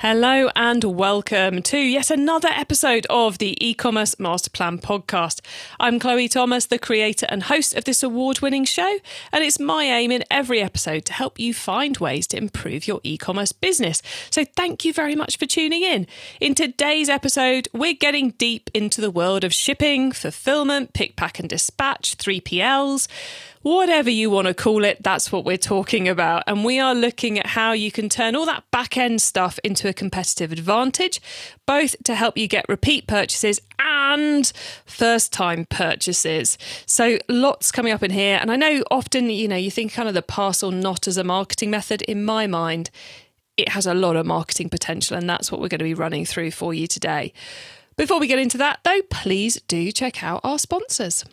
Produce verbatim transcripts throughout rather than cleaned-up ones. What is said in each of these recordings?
Hello and welcome to yet another episode of the e-commerce masterplan podcast. I'm Chloe Thomas, the creator and host of this award-winning show, and it's my aim in every episode to help you find ways to improve your e-commerce business. So thank you very much for tuning in. In today's episode, we're getting deep into the world of shipping, fulfillment, pick, pack and dispatch, three P Ls. Whatever you want to call it, that's what we're talking about. And we are looking at how you can turn all that back-end stuff into a competitive advantage, both to help you get repeat purchases and first-time purchases. So lots coming up in here. And I know often, you know, you think kind of the parcel not as a marketing method. In my mind, it has a lot of marketing potential, and that's what we're going to be running through for you today. Before we get into that, though, please do check out our sponsors.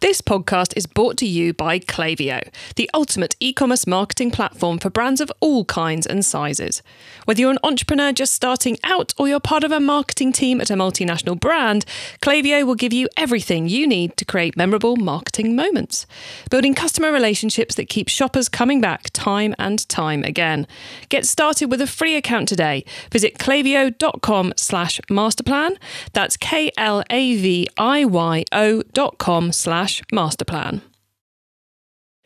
This podcast is brought to you by Klaviyo, the ultimate e-commerce marketing platform for brands of all kinds and sizes. Whether you're an entrepreneur just starting out or you're part of a marketing team at a multinational brand, Klaviyo will give you everything you need to create memorable marketing moments, building customer relationships that keep shoppers coming back time and time again. Get started with a free account today. Visit klaviyo.com slash masterplan. That's K-L-A-V-I-Y-O dot com slash masterplan.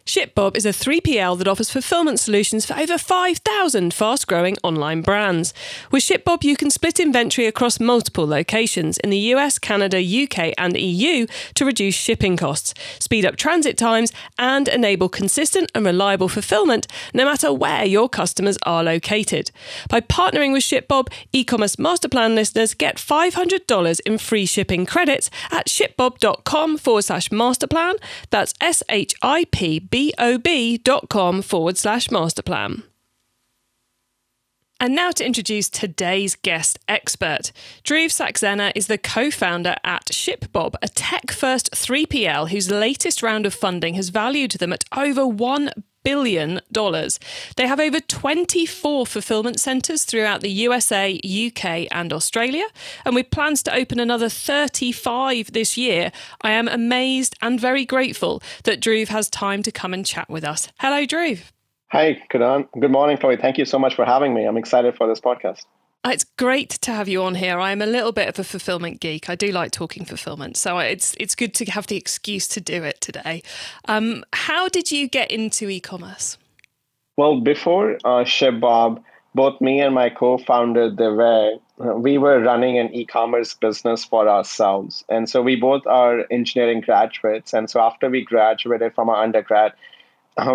ShipBob is a three P L that offers fulfillment solutions for over five thousand fast-growing online brands. With ShipBob, you can split inventory across multiple locations in the U S, Canada, U K and E U to reduce shipping costs, speed up transit times and enable consistent and reliable fulfillment no matter where your customers are located. By partnering with ShipBob, e-commerce masterplan listeners get five hundred dollars in free shipping credits at shipbob.com forward slash masterplan. That's S H I P B bob.com forward slash masterplan. And now to introduce today's guest expert. Dhruv Saxena is the co-founder at ShipBob, a tech-first three P L whose latest round of funding has valued them at over one billion dollars. They have over twenty-four fulfillment centres throughout the U S A, U K and Australia, and with plans to open another thirty-five this year. I am amazed and very grateful that Dhruv has time to come and chat with us. Hello, Dhruv. Hi, good on. Good morning, Chloe. Thank you so much for having me. I'm excited for this podcast. It's great to have you on here. I am a little bit of a fulfillment geek. I do like talking fulfillment, so it's it's good to have the excuse to do it today. Um, how did you get into e-commerce? Well, before uh, ShipBob, both me and my co-founder, Dewey, uh, we were running an e-commerce business for ourselves. And so we both are engineering graduates. And so after we graduated from our undergrad,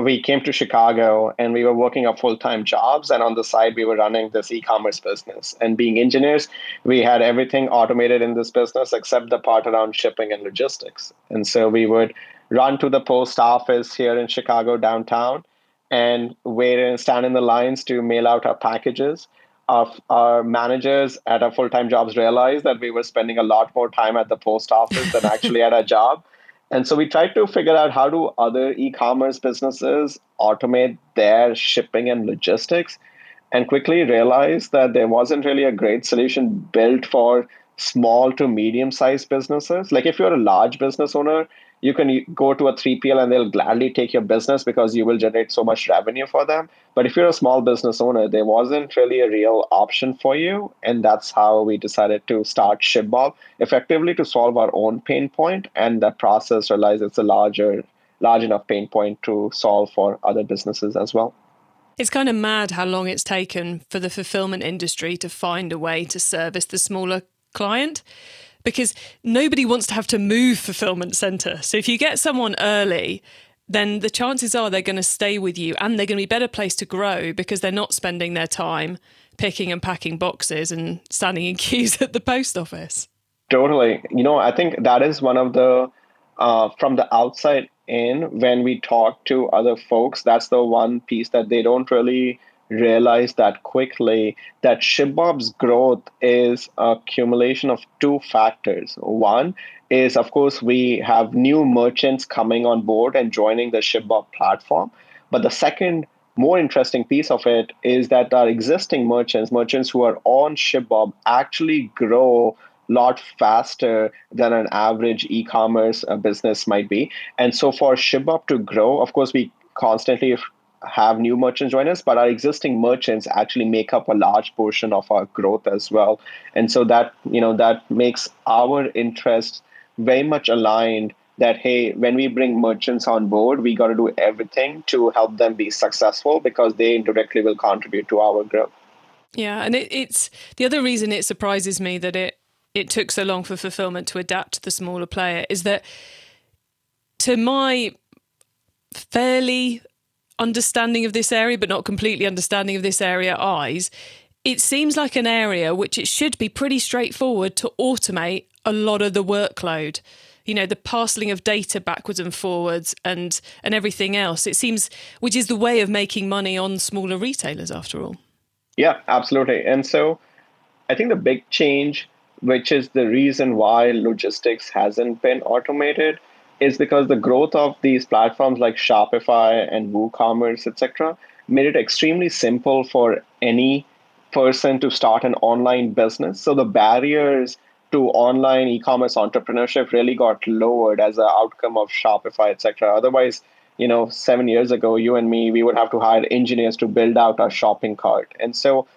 we came to Chicago and we were working our full-time jobs. And on the side, we were running this e-commerce business. And being engineers, we had everything automated in this business except the part around shipping and logistics. And so we would run to the post office here in Chicago downtown and wait and stand in the lines to mail out our packages. Our, our managers at our full-time jobs realized that we were spending a lot more time at the post office than actually at our job. And so we tried to figure out how do other e-commerce businesses automate their shipping and logistics, and quickly realized that there wasn't really a great solution built for small to medium-sized businesses. Like if you're a large business owner, you can go to a three P L and they'll gladly take your business because you will generate so much revenue for them. But if you're a small business owner, there wasn't really a real option for you. And that's how we decided to start ShipBob, effectively to solve our own pain point. And that process realized it's a larger, large enough pain point to solve for other businesses as well. It's kind of mad how long it's taken for the fulfillment industry to find a way to service the smaller client, because nobody wants to have to move fulfillment center. So if you get someone early, then the chances are they're going to stay with you and they're going to be better placed to grow because they're not spending their time picking and packing boxes and standing in queues at the post office. Totally. You know, I think that is one of the, uh, from the outside in, when we talk to other folks, that's the one piece that they don't really realize that quickly, that ShipBob's growth is a accumulation of two factors. One is, of course, we have new merchants coming on board and joining the ShipBob platform. But the second, more interesting piece of it is that our existing merchants, merchants who are on ShipBob, actually grow a lot faster than an average e-commerce business might be. And so for ShipBob to grow, of course, we constantly have new merchants join us, but our existing merchants actually make up a large portion of our growth as well. And so that, you know, that makes our interests very much aligned that, hey, when we bring merchants on board, we got to do everything to help them be successful because they indirectly will contribute to our growth. Yeah. And it, it's the other reason it surprises me that it, it took so long for fulfillment to adapt to the smaller player is that, to my fairly understanding of this area, but not completely understanding of this area eyes, it seems like an area which it should be pretty straightforward to automate a lot of the workload. You know, the parceling of data backwards and forwards and and everything else. It seems, which is the way of making money on smaller retailers after all. Yeah, absolutely. And so I think the big change, which is the reason why logistics hasn't been automated, is because the growth of these platforms like Shopify and WooCommerce, et cetera, made it extremely simple for any person to start an online business. So the barriers to online e-commerce entrepreneurship really got lowered as an outcome of Shopify, et cetera. Otherwise, you know, seven years ago, you and me, we would have to hire engineers to build out our shopping cart. And so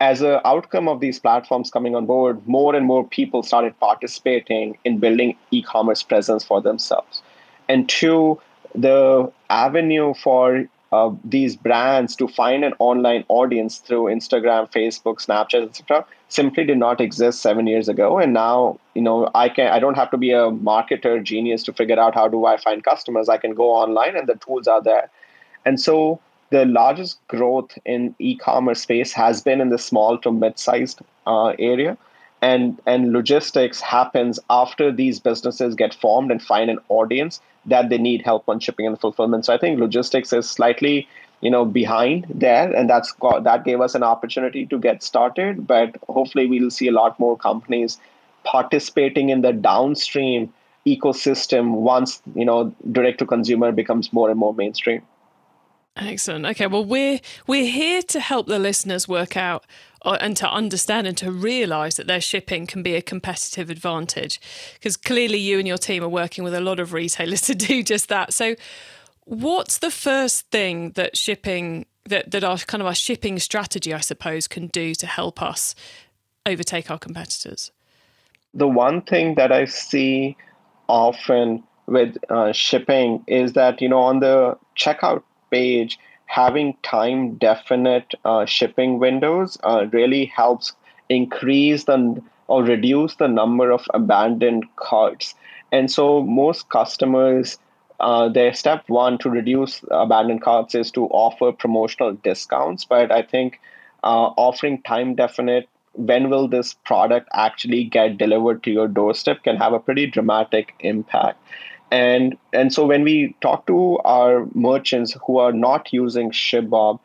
as an outcome of these platforms coming on board, more and more people started participating in building e-commerce presence for themselves. And two, the avenue for uh, these brands to find an online audience through Instagram, Facebook, Snapchat, et cetera, simply did not exist seven years ago. And now, you know, I can I don't have to be a marketer genius to figure out how do I find customers. I can go online and the tools are there. And so the largest growth in e-commerce space has been in the small to mid-sized uh, area. And, and logistics happens after these businesses get formed and find an audience that they need help on shipping and fulfillment. So I think logistics is slightly, you know, behind there. And that's got, that gave us an opportunity to get started. But hopefully we'll see a lot more companies participating in the downstream ecosystem once, you know, direct to consumer becomes more and more mainstream. Excellent. Okay, well, we're we're here to help the listeners work out uh, and to understand and to realise that their shipping can be a competitive advantage, because clearly you and your team are working with a lot of retailers to do just that. So what's the first thing that shipping, that, that our kind of our shipping strategy, I suppose, can do to help us overtake our competitors? The one thing that I see often with uh, shipping is that, you know, on the checkout page, having time definite uh, shipping windows uh, really helps increase the or reduce the number of abandoned carts. And so most customers, uh, their step one to reduce abandoned carts is to offer promotional discounts. But I think uh, offering time definite, when will this product actually get delivered to your doorstep, can have a pretty dramatic impact. And and so when we talk to our merchants who are not using ShipBob,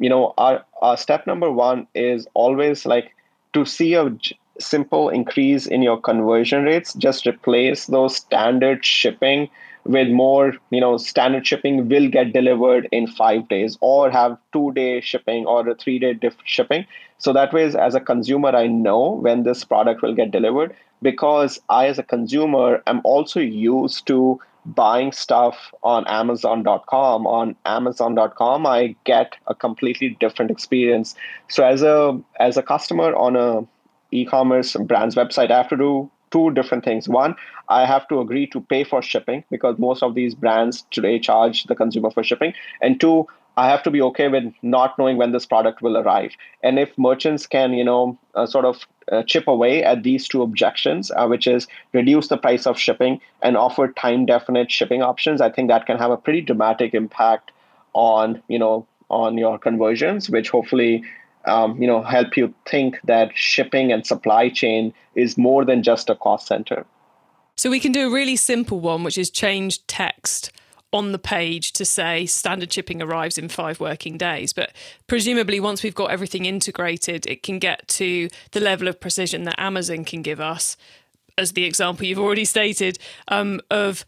you know, our, our step number one is always like to see a j- simple increase in your conversion rates. Just replace those standard shipping with more, you know, standard shipping will get delivered in five days or have two day shipping or a three day diff- shipping. So that way, as a consumer, I know when this product will get delivered, because I, as a consumer, am also used to buying stuff on Amazon dot com. On Amazon dot com, I get a completely different experience. So as a as a customer on a e-commerce brand's website, I have to do two different things. One, I have to agree to pay for shipping, because most of these brands today charge the consumer for shipping. And two, I have to be okay with not knowing when this product will arrive. And if merchants can, you know, uh, sort of uh, chip away at these two objections, uh, which is reduce the price of shipping and offer time-definite shipping options, I think that can have a pretty dramatic impact on, you know, on your conversions, which hopefully, um, you know, help you think that shipping and supply chain is more than just a cost center. So we can do a really simple one, which is change text on the page to say standard shipping arrives in five working days. But presumably once we've got everything integrated, it can get to the level of precision that Amazon can give us, as the example you've already stated, um, of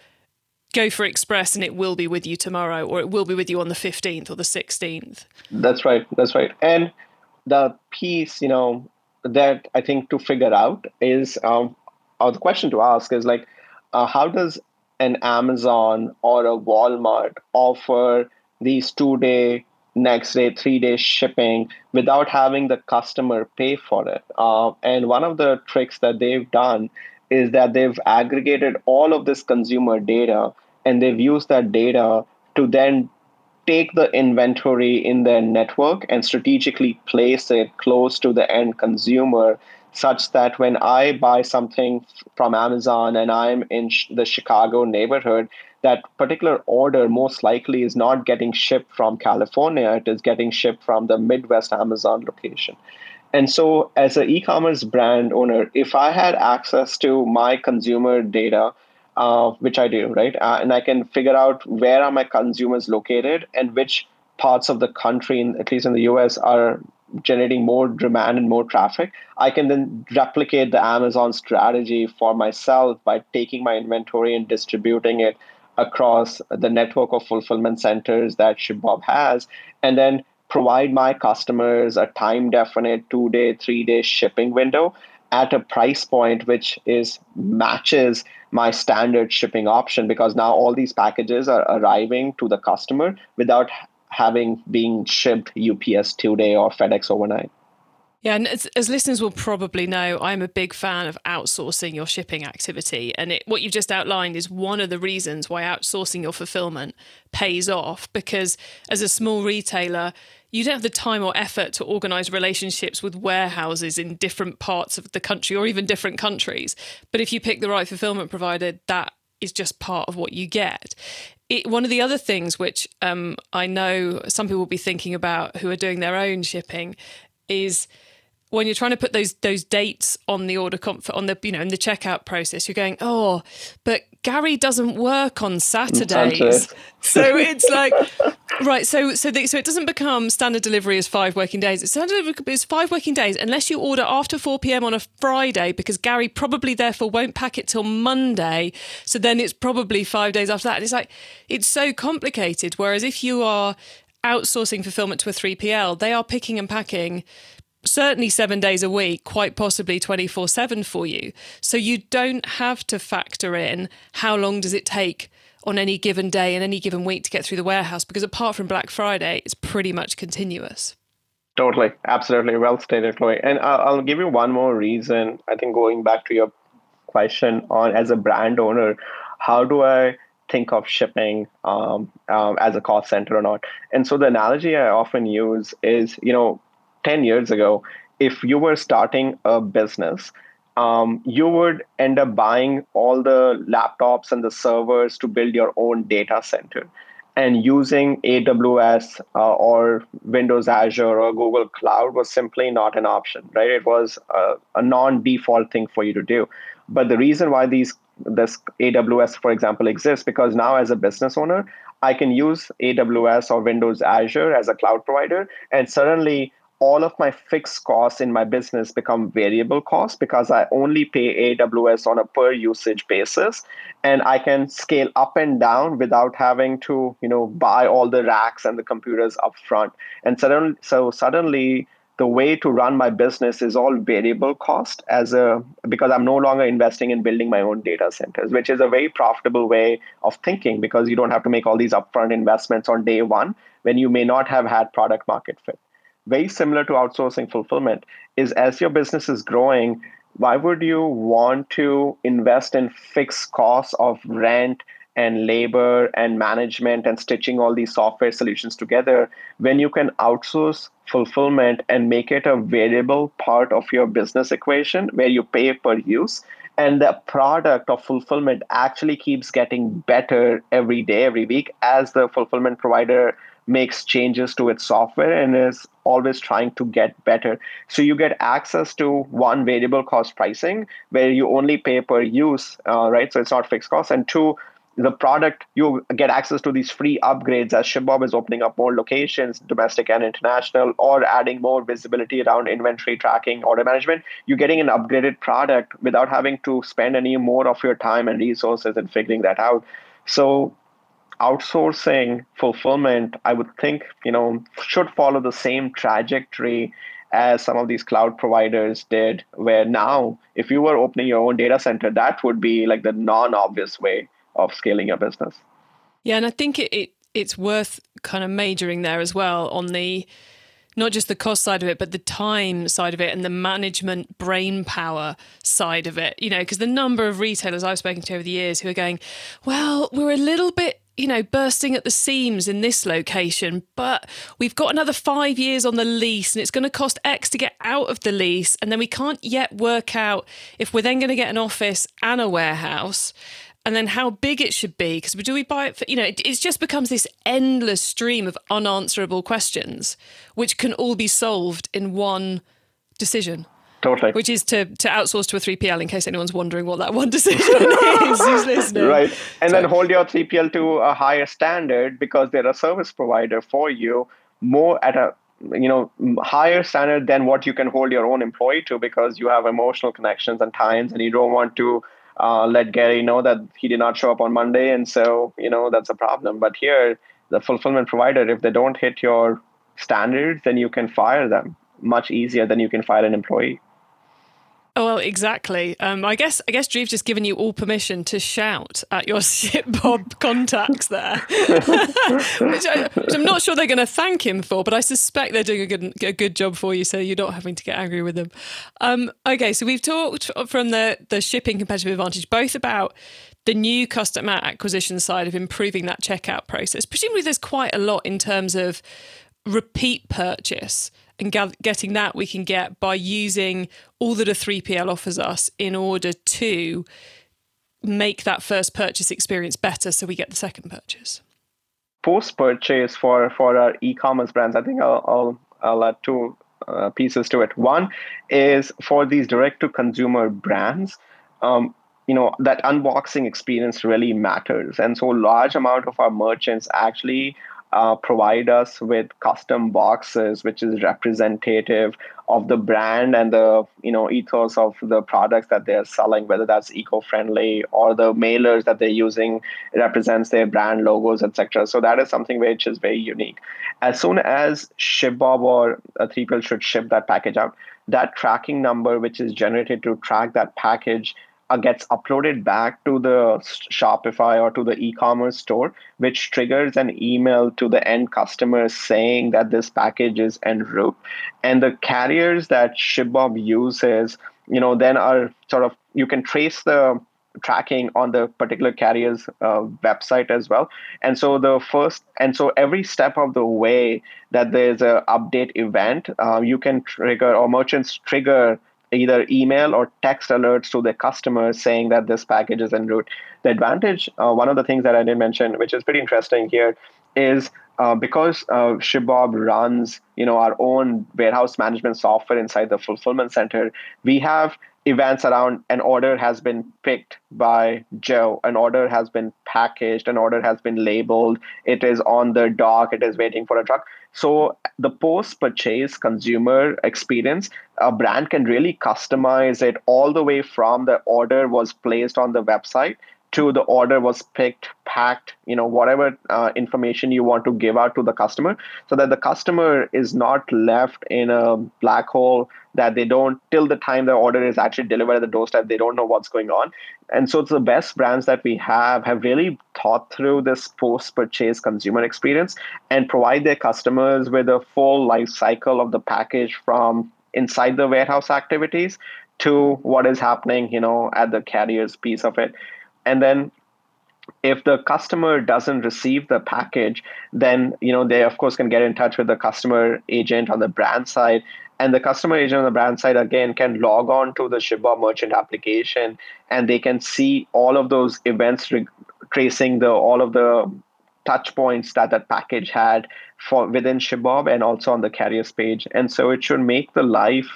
go for Express and it will be with you tomorrow, or it will be with you on the fifteenth or the sixteenth. That's right. That's right. And the piece, you know, that I think to figure out is, um, or the question to ask is like, uh, how does an Amazon or a Walmart offer these two-day, next-day, three-day shipping without having the customer pay for it? Uh, and one of the tricks that they've done is that they've aggregated all of this consumer data, and they've used that data to then take the inventory in their network and strategically place it close to the end consumer, such that when I buy something from Amazon and I'm in sh- the Chicago neighborhood, that particular order most likely is not getting shipped from California. It is getting shipped from the Midwest Amazon location. And so as an e-commerce brand owner, if I had access to my consumer data, uh, which I do, right? Uh, and I can figure out where are my consumers located and which parts of the country, in, at least in the U S, are generating more demand and more traffic, I can then replicate the Amazon strategy for myself by taking my inventory and distributing it across the network of fulfillment centers that ShipBob has, and then provide my customers a time-definite two-day, three-day shipping window at a price point which is matches my standard shipping option, because now all these packages are arriving to the customer without having been shipped U P S two-day or FedEx overnight. Yeah, and as, as listeners will probably know, I'm a big fan of outsourcing your shipping activity. And it, what you've just outlined is one of the reasons why outsourcing your fulfillment pays off, because as a small retailer, you don't have the time or effort to organise relationships with warehouses in different parts of the country or even different countries. But if you pick the right fulfillment provider, that is just part of what you get. It, one of the other things which um, I know some people will be thinking about who are doing their own shipping is, when you're trying to put those those dates on the order comfort on the you know in the checkout process, you're going, oh, but Gary doesn't work on Saturdays, so it's like, right, so so the, so it doesn't become standard delivery as five working days. It's standard delivery is five working days unless you order after four p.m. on a Friday, because Gary probably therefore won't pack it till Monday. So then it's probably five days after that. And it's like, it's so complicated. Whereas if you are outsourcing fulfillment to a three P L, they are picking and packing certainly seven days a week, quite possibly twenty-four seven for you. So you don't have to factor in how long does it take on any given day and any given week to get through the warehouse, because apart from Black Friday, it's pretty much continuous. Totally. Absolutely. Well stated, Chloe. And I'll give you one more reason. I think going back to your question on, as a brand owner, how do I think of shipping um, um, as a cost center or not? And so the analogy I often use is, you know, ten years ago, if you were starting a business, um, you would end up buying all the laptops and the servers to build your own data center and using A W S uh, or Windows Azure or Google Cloud was simply not an option, right? It was a, a non-default thing for you to do. But the reason why these this A W S, for example, exists because now as a business owner, I can use A W S or Windows Azure as a cloud provider, and suddenly all of my fixed costs in my business become variable costs because I only pay A W S on a per usage basis, and I can scale up and down without having to, you know, buy all the racks and the computers up front. And suddenly, so suddenly the way to run my business is all variable cost as a, because I'm no longer investing in building my own data centers, which is a very profitable way of thinking because you don't have to make all these upfront investments on day one when you may not have had product market fit. Very similar to outsourcing fulfillment is, as your business is growing, why would you want to invest in fixed costs of rent and labor and management and stitching all these software solutions together when you can outsource fulfillment and make it a variable part of your business equation where you pay per use? And the product of fulfillment actually keeps getting better every day, every week, as the fulfillment provider makes changes to its software and is always trying to get better. So you get access to one, variable cost pricing where you only pay per use, uh, right? So it's not fixed cost. And two, the product, you get access to these free upgrades as ShipBob is opening up more locations, domestic and international, or adding more visibility around inventory tracking, order management. You're getting an upgraded product without having to spend any more of your time and resources in figuring that out. So outsourcing fulfillment, I would think, you know, should follow the same trajectory as some of these cloud providers did, where now if you were opening your own data center, that would be like the non-obvious way of scaling your business. Yeah, and I think it, it it's worth kind of majoring there as well on the, not just the cost side of it, but the time side of it and the management brain power side of it, you know, because the number of retailers I've spoken to over the years who are going, well, we're a little bit, you know, bursting at the seams in this location, but we've got another five years on the lease and it's going to cost X to get out of the lease. And then we can't yet work out if we're then going to get an office and a warehouse and then how big it should be. Because do we buy it for, you know, it, it just becomes this endless stream of unanswerable questions, which can all be solved in one decision. Totally. Which is to, to outsource to a three P L, in case anyone's wondering what that one decision is who's listening. Right. And so, then hold your three P L to a higher standard because they're a service provider for you, more at a, you know, higher standard than what you can hold your own employee to, because you have emotional connections and times and you don't want to Uh, let Gary know that he did not show up on Monday. And so, you know, that's a problem. But here, the fulfillment provider, if they don't hit your standards, then you can fire them much easier than you can fire an employee. Oh, well, exactly. Um, I guess I guess Dhruv just given you all permission to shout at your ShipBob contacts there, which, I, which I'm not sure they're going to thank him for, but I suspect they're doing a good a good job for you, so you're not having to get angry with them. Um, okay, so we've talked from the, the shipping competitive advantage, both about the new customer acquisition side of improving that checkout process. Presumably there's quite a lot in terms of repeat purchase, and getting that we can get by using all that a three P L offers us in order to make that first purchase experience better so we get the second purchase. Post-purchase for, for our e-commerce brands, I think I'll, I'll, I'll add two uh, pieces to it. One is for these direct-to-consumer brands, um, you know, that unboxing experience really matters. And so a large amount of our merchants actually Uh, provide us with custom boxes, which is representative of the brand and the, you know, ethos of the products that they're selling, whether that's eco-friendly or the mailers that they're using represents their brand logos, et cetera. So that is something which is very unique. As soon as ShipBob or a three P L should ship that package out, that tracking number which is generated to track that package Uh, gets uploaded back to the Shopify or to the e-commerce store, which triggers an email to the end customer saying that this package is en route. And the carriers that ShipBob uses, you know, then are sort of, you can trace the tracking on the particular carrier's uh, website as well. And so the first, and so every step of the way that there's an update event, uh, you can trigger, or merchants trigger, either email or text alerts to the customer saying that this package is en route. The advantage, uh, one of the things that I didn't mention, which is pretty interesting here, is uh, because uh, ShipBob runs, you know, our own warehouse management software inside the fulfillment center, we have events around an order has been picked by Joe, an order has been packaged, an order has been labeled, it is on the dock, it is waiting for a truck. So the post-purchase consumer experience, a brand can really customize it all the way from the order was placed on the website to the order was picked, packed, you know, whatever uh, information you want to give out to the customer, so that the customer is not left in a black hole that they don't, till the time the order is actually delivered at the doorstep, they don't know what's going on. And so it's the best brands that we have have really thought through this post-purchase consumer experience and provide their customers with a full life cycle of the package from inside the warehouse activities to what is happening, you know, at the carrier's piece of it. And then if the customer doesn't receive the package, then, you know, they, of course, can get in touch with the customer agent on the brand side. And the customer agent on the brand side, again, can log on to the ShipBob merchant application, and they can see all of those events re- tracing the all of the touch points that that package had for within ShipBob and also on the carrier's page. And so it should make the life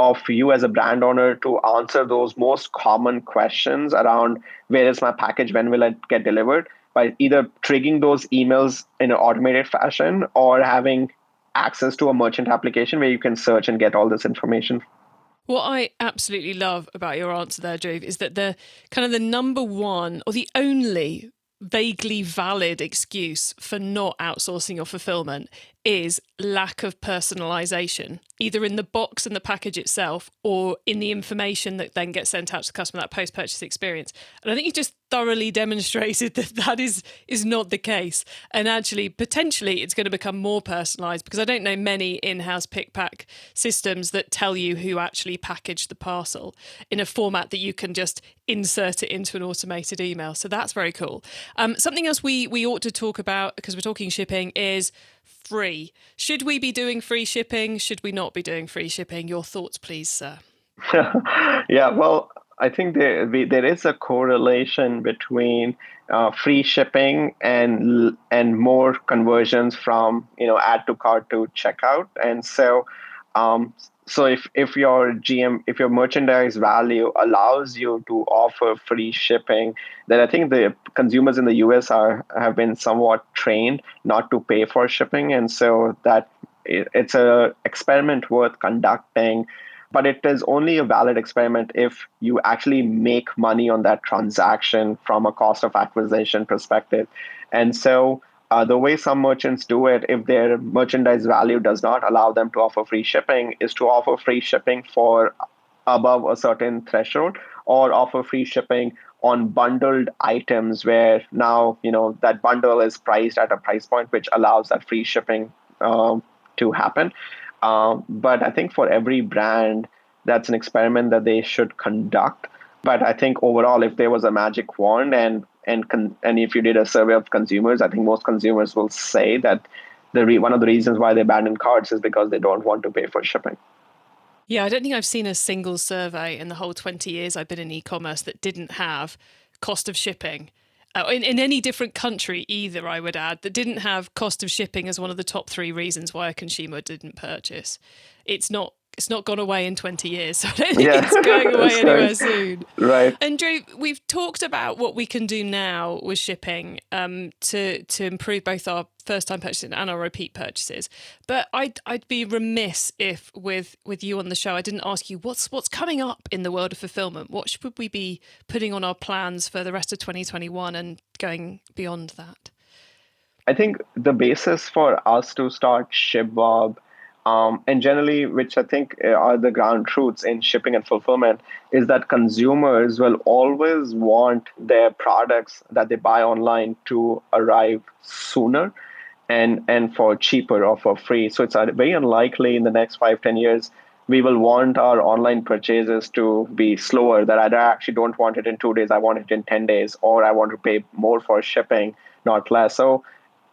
of you as a brand owner to answer those most common questions around where is my package, when will it get delivered, by either triggering those emails in an automated fashion or having access to a merchant application where you can search and get all this information. What I absolutely love about your answer there, Dhruv, is that the kind of the number one or the only vaguely valid excuse for not outsourcing your fulfillment is lack of personalization, either in the box and the package itself or in the information that then gets sent out to the customer, that post-purchase experience. And I think you just thoroughly demonstrated that that is, is not the case. And actually, potentially, it's going to become more personalized, because I don't know many in-house pick-pack systems that tell you who actually packaged the parcel in a format that you can just insert it into an automated email. So that's very cool. Um, something else we, we ought to talk about, because we're talking shipping, is free. Should we be doing free shipping? Should we not be doing free shipping? Your thoughts, please, sir. Yeah, well, I think there there is a correlation between uh, free shipping and and more conversions from, you know, add to cart to checkout. And so, um, so if if your G M, if your merchandise value allows you to offer free shipping, then I think the consumers in the U S are have been somewhat trained not to pay for shipping, and so that it, it's a experiment worth conducting. But it is only a valid experiment if you actually make money on that transaction from a cost of acquisition perspective. And so uh, the way some merchants do it, if their merchandise value does not allow them to offer free shipping, is to offer free shipping for above a certain threshold, or offer free shipping on bundled items where now, you know, that bundle is priced at a price point which allows that free shipping um, to happen. Um, but I think for every brand, that's an experiment that they should conduct. But I think overall, if there was a magic wand and and con- and if you did a survey of consumers, I think most consumers will say that the re- one of the reasons why they abandon carts is because they don't want to pay for shipping. Yeah, I don't think I've seen a single survey in the whole twenty years I've been in e-commerce that didn't have cost of shipping. Uh, in, in any different country either, I would add, that didn't have cost of shipping as one of the top three reasons why a consumer didn't purchase. It's not it's not gone away in twenty years, so I don't think yeah. it's going away it's anywhere going, soon. Right. And Drew, we've talked about what we can do now with shipping um, to, to improve both our first-time purchases and our repeat purchases. But I'd, I'd be remiss if, with, with you on the show, I didn't ask you what's what's coming up in the world of fulfillment. What should we be putting on our plans for the rest of twenty twenty-one and going beyond that? I think the basis for us to start ShipBob, Um, and generally, which I think are the ground truths in shipping and fulfillment, is that consumers will always want their products that they buy online to arrive sooner and, and for cheaper or for free. So it's very unlikely in the next five, ten years, we will want our online purchases to be slower, that I actually don't want it in two days, I want it in ten days, or I want to pay more for shipping, not less. So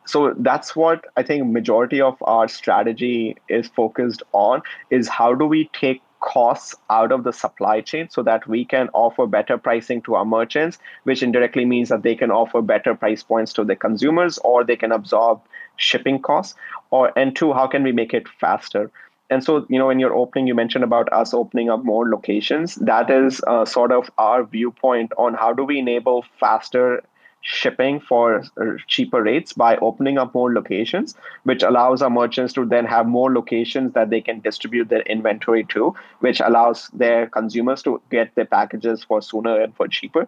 So that's what I think majority of our strategy is focused on, is how do we take costs out of the supply chain so that we can offer better pricing to our merchants, which indirectly means that they can offer better price points to the consumers, or they can absorb shipping costs. Or and two, how can we make it faster? And so, you know, in your opening, you mentioned about us opening up more locations. That is uh, sort of our viewpoint on how do we enable faster shipping for cheaper rates by opening up more locations, which allows our merchants to then have more locations that they can distribute their inventory to, which allows their consumers to get their packages for sooner and for cheaper.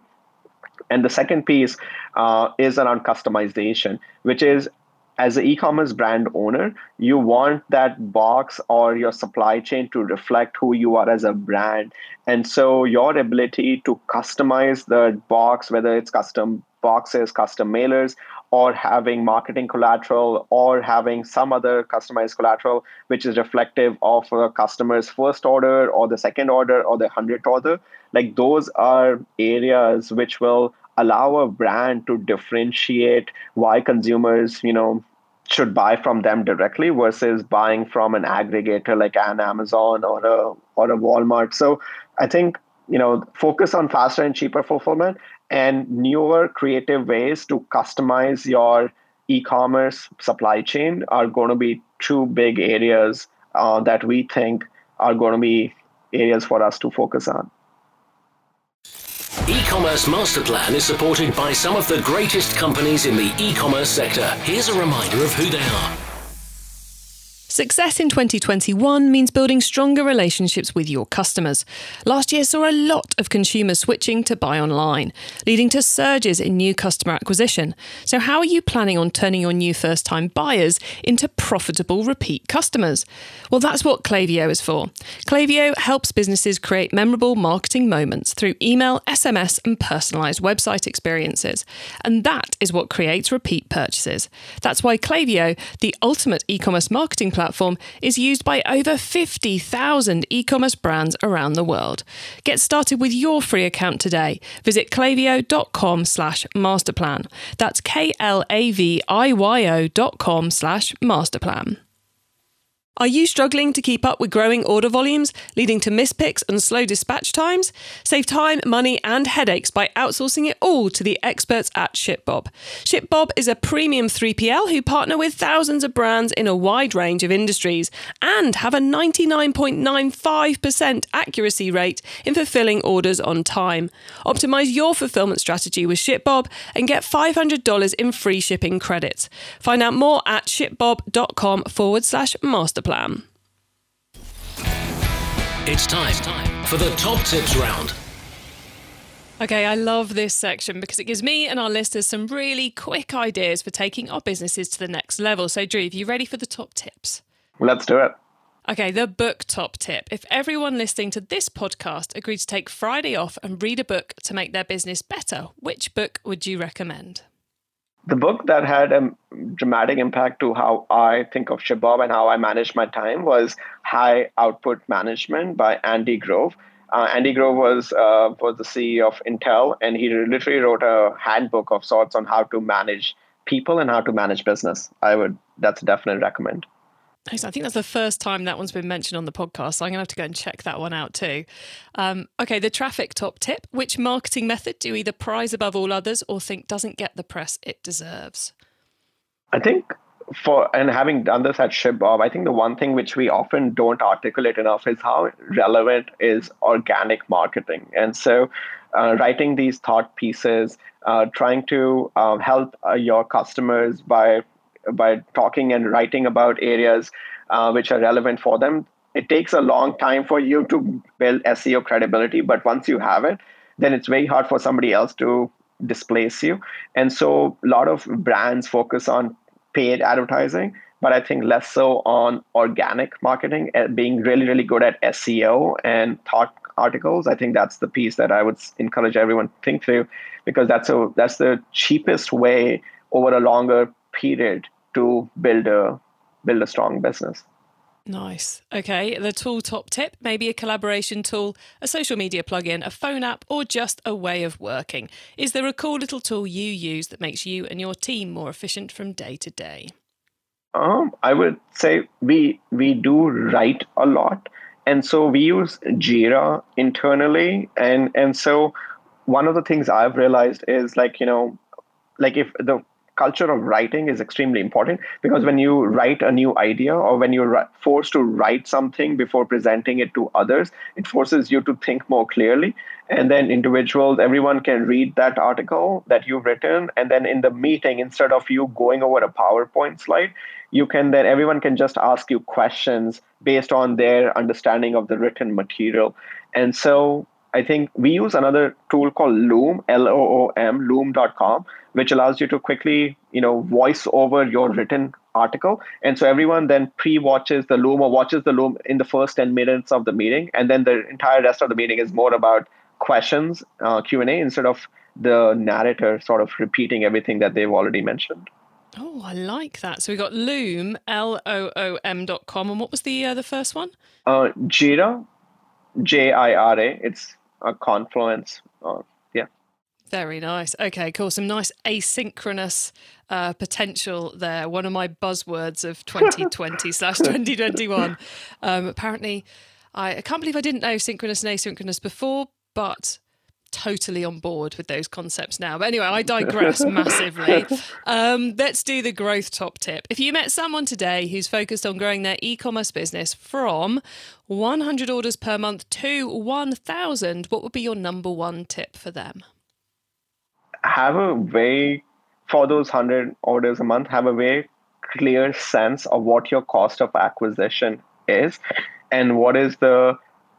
And the second piece uh, is around customization, which is, as an e-commerce brand owner, you want that box or your supply chain to reflect who you are as a brand. And so your ability to customize the box, whether it's custom boxes, custom mailers, or having marketing collateral, or having some other customized collateral, which is reflective of a customer's first order or the second order or the hundredth order, like those are areas which will allow a brand to differentiate why consumers, you know, should buy from them directly versus buying from an aggregator like an Amazon or a or a Walmart. So I think, you know, focus on faster and cheaper fulfillment and newer creative ways to customize your e-commerce supply chain are going to be two big areas uh, that we think are going to be areas for us to focus on. E-commerce Master Plan is supported by some of the greatest companies in the e-commerce sector. Here's a reminder of who they are. Success in twenty twenty-one means building stronger relationships with your customers. Last year saw a lot of consumers switching to buy online, leading to surges in new customer acquisition. So how are you planning on turning your new first-time buyers into profitable repeat customers? Well, that's what Klaviyo is for. Klaviyo helps businesses create memorable marketing moments through email, S M S, and personalized website experiences. And that is what creates repeat purchases. That's why Klaviyo, the ultimate e-commerce marketing platform, is used by over fifty thousand e-commerce brands around the world. Get started with your free account today. Visit klaviyo.com slash masterplan. That's K-L-A-V-I-Y-O dot com slash masterplan. Are you struggling to keep up with growing order volumes, leading to mispicks and slow dispatch times? Save time, money, and headaches by outsourcing it all to the experts at ShipBob. ShipBob is a premium three P L who partner with thousands of brands in a wide range of industries and have a ninety-nine point nine five percent accuracy rate in fulfilling orders on time. Optimize your fulfillment strategy with ShipBob and get five hundred dollars in free shipping credits. Find out more at shipbob.com forward slash masterplan. Plan. It's time for the top tips round. Okay, I love this section because it gives me and our listeners some really quick ideas for taking our businesses to the next level. So, Dhruv, you ready for the top tips? Let's do it. Okay, the book top tip. If everyone listening to this podcast agreed to take Friday off and read a book to make their business better, which book would you recommend? The book that had a dramatic impact to how I think of ShipBob and how I manage my time was High Output Management by Andy Grove. Uh, Andy Grove was uh, was the C E O of Intel, and he literally wrote a handbook of sorts on how to manage people and how to manage business. I would, that's a definite recommend. I think that's the first time that one's been mentioned on the podcast, so I'm going to have to go and check that one out too. Um, okay, the traffic top tip. Which marketing method do you either prize above all others or think doesn't get the press it deserves? I think for, and having done this at ShipBob, I think the one thing which we often don't articulate enough is how relevant is organic marketing. And so uh, writing these thought pieces, uh, trying to um, help uh, your customers by by talking and writing about areas uh, which are relevant for them. It takes a long time for you to build S E O credibility, but once you have it, then it's very hard for somebody else to displace you. And so a lot of brands focus on paid advertising, but I think less so on organic marketing and being really, really good at S E O and thought articles. I think that's the piece that I would encourage everyone to think through, because that's a, that's the cheapest way over a longer period to build a build a strong business. Nice. Okay, the tool top tip, maybe a collaboration tool, a social media plugin, a phone app, or just a way of working. Is there a cool little tool you use that makes you and your team more efficient from day to day? Um, I would say we we do write a lot, and so we use Jira internally, and and so one of the things I've realized is like you know, like if the culture of writing is extremely important, because when you write a new idea or when you're forced to write something before presenting it to others, it forces you to think more clearly. And then individuals, everyone can read that article that you've written. And then in the meeting, instead of you going over a PowerPoint slide, you can then everyone can just ask you questions based on their understanding of the written material. And so I think we use another tool called Loom, L O O M, loom dot com, which allows you to quickly, you know, voice over your written article. And so everyone then pre-watches the Loom or watches the Loom in the first ten minutes of the meeting. And then the entire rest of the meeting is more about questions, uh, Q and A, instead of the narrator sort of repeating everything that they've already mentioned. Oh, I like that. So we got Loom, L O O M dot com. And what was the, uh, the first one? Uh, Jira, J I R A. It's a Confluence. Uh, yeah. Very nice. Okay, cool. Some nice asynchronous uh, potential there. One of my buzzwords of twenty twenty slash twenty twenty-one. Um, apparently, I, I can't believe I didn't know synchronous and asynchronous before, but totally on board with those concepts now. But anyway, I digress massively. Um, let's do the growth top tip. If you met someone today who's focused on growing their e-commerce business from one hundred orders per month to one thousand, what would be your number one tip for them? Have a way, for those one hundred orders a month, have a way clear sense of what your cost of acquisition is and what is the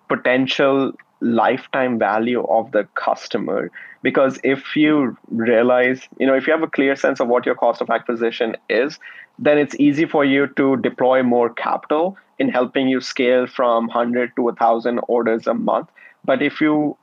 potential lifetime value of the customer. Because if you realize, you know, if you have a clear sense of what your cost of acquisition is, then it's easy for you to deploy more capital in helping you scale from one hundred to one thousand orders a month. But if you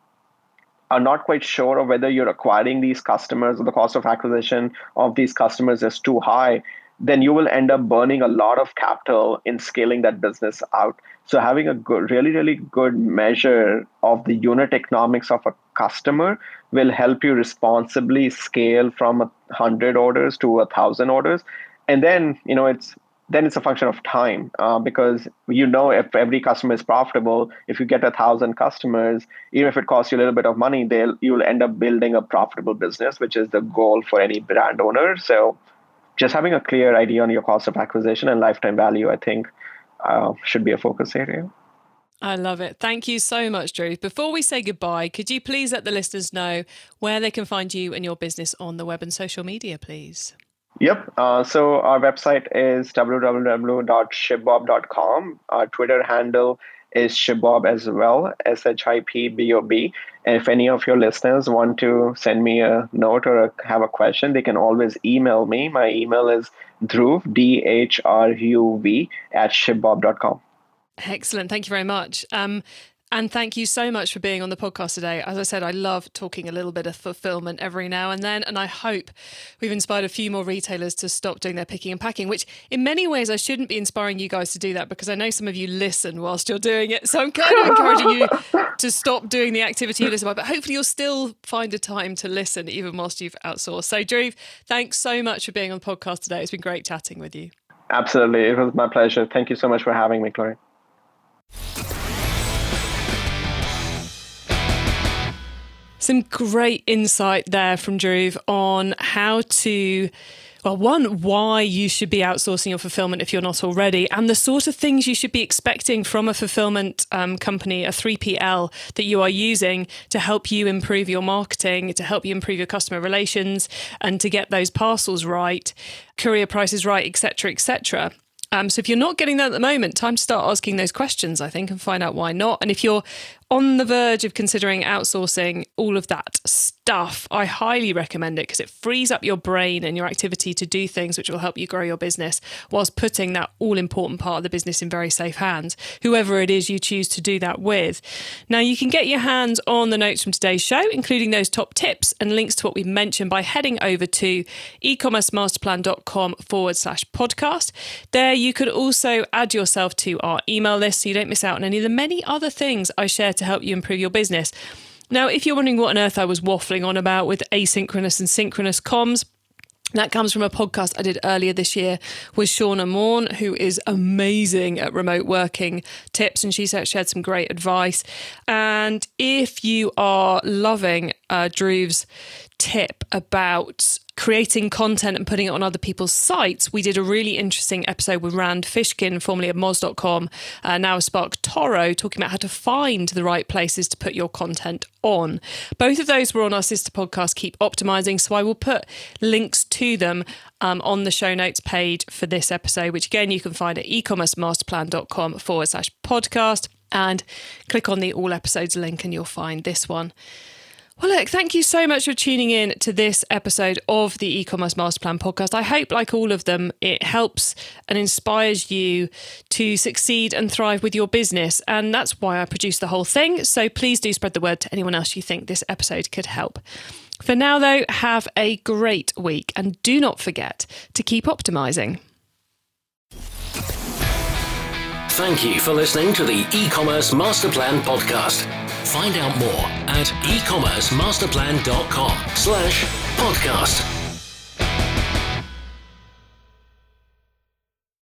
are not quite sure of whether you're acquiring these customers or the cost of acquisition of these customers is too high, then you will end up burning a lot of capital in scaling that business out. So having a good, really, really good measure of the unit economics of a customer will help you responsibly scale from one hundred orders to one thousand orders. And then, you know, it's then it's a function of time uh, because, you know, if every customer is profitable, if you get one thousand customers, even if it costs you a little bit of money, they'll you'll end up building a profitable business, which is the goal for any brand owner. So just having a clear idea on your cost of acquisition and lifetime value, I think, uh, should be a focus area. I love it. Thank you so much, Dhruv. Before we say goodbye, could you please let the listeners know where they can find you and your business on the web and social media, please? Yep. Uh, so our website is w w w dot ship bob dot com. Our Twitter handle is ShipBob as well, S H I P B O B. And if any of your listeners want to send me a note or a, have a question, they can always email me. My email is Dhruv, D H R U V, at ship bob dot com. Excellent. Thank you very much. Um, and thank you so much for being on the podcast today. As I said, I love talking a little bit of fulfillment every now and then. And I hope we've inspired a few more retailers to stop doing their picking and packing, which in many ways I shouldn't be inspiring you guys to do that because I know some of you listen whilst you're doing it. So I'm kind of encouraging you to stop doing the activity you listen by. But hopefully you'll still find a time to listen even whilst you've outsourced. So Dhruv, thanks so much for being on the podcast today. It's been great chatting with you. Absolutely. It was my pleasure. Thank you so much for having me, Chloe. Some great insight there from Dhruv on how to, well, one, why you should be outsourcing your fulfillment if you're not already, and the sort of things you should be expecting from a fulfillment um, company, a three P L that you are using to help you improve your marketing, to help you improve your customer relations, and to get those parcels right, courier prices right, et cetera, et cetera. Um, so if you're not getting that at the moment, time to start asking those questions, I think, and find out why not. And if you're on the verge of considering outsourcing all of that stuff, I highly recommend it because it frees up your brain and your activity to do things which will help you grow your business whilst putting that all-important part of the business in very safe hands, whoever it is you choose to do that with. Now, you can get your hands on the notes from today's show, including those top tips and links to what we've mentioned by heading over to e commerce masterplan dot com forward slash podcast. There, you could also add yourself to our email list so you don't miss out on any of the many other things I share to help you improve your business. Now, if you're wondering what on earth I was waffling on about with asynchronous and synchronous comms, that comes from a podcast I did earlier this year with Shauna Morn, who is amazing at remote working tips, and she shared some great advice. And if you are loving uh, Dhruv's tip about creating content and putting it on other people's sites, we did a really interesting episode with Rand Fishkin, formerly of Moz dot com, uh, now Spark Toro, talking about how to find the right places to put your content on. Both of those were on our sister podcast, Keep Optimizing, so I will put links to them um, on the show notes page for this episode, which again, you can find at e commerce masterplan dot com forward slash podcast, and click on the all episodes link and you'll find this one. Well, look, thank you so much for tuning in to this episode of the E-commerce Master Plan podcast. I hope, like all of them, it helps and inspires you to succeed and thrive with your business. And that's why I produce the whole thing. So please do spread the word to anyone else you think this episode could help. For now, though, have a great week and do not forget to keep optimizing. Thank you for listening to the E-commerce Master Plan podcast. Find out more at e commerce masterplan dot com slash podcast.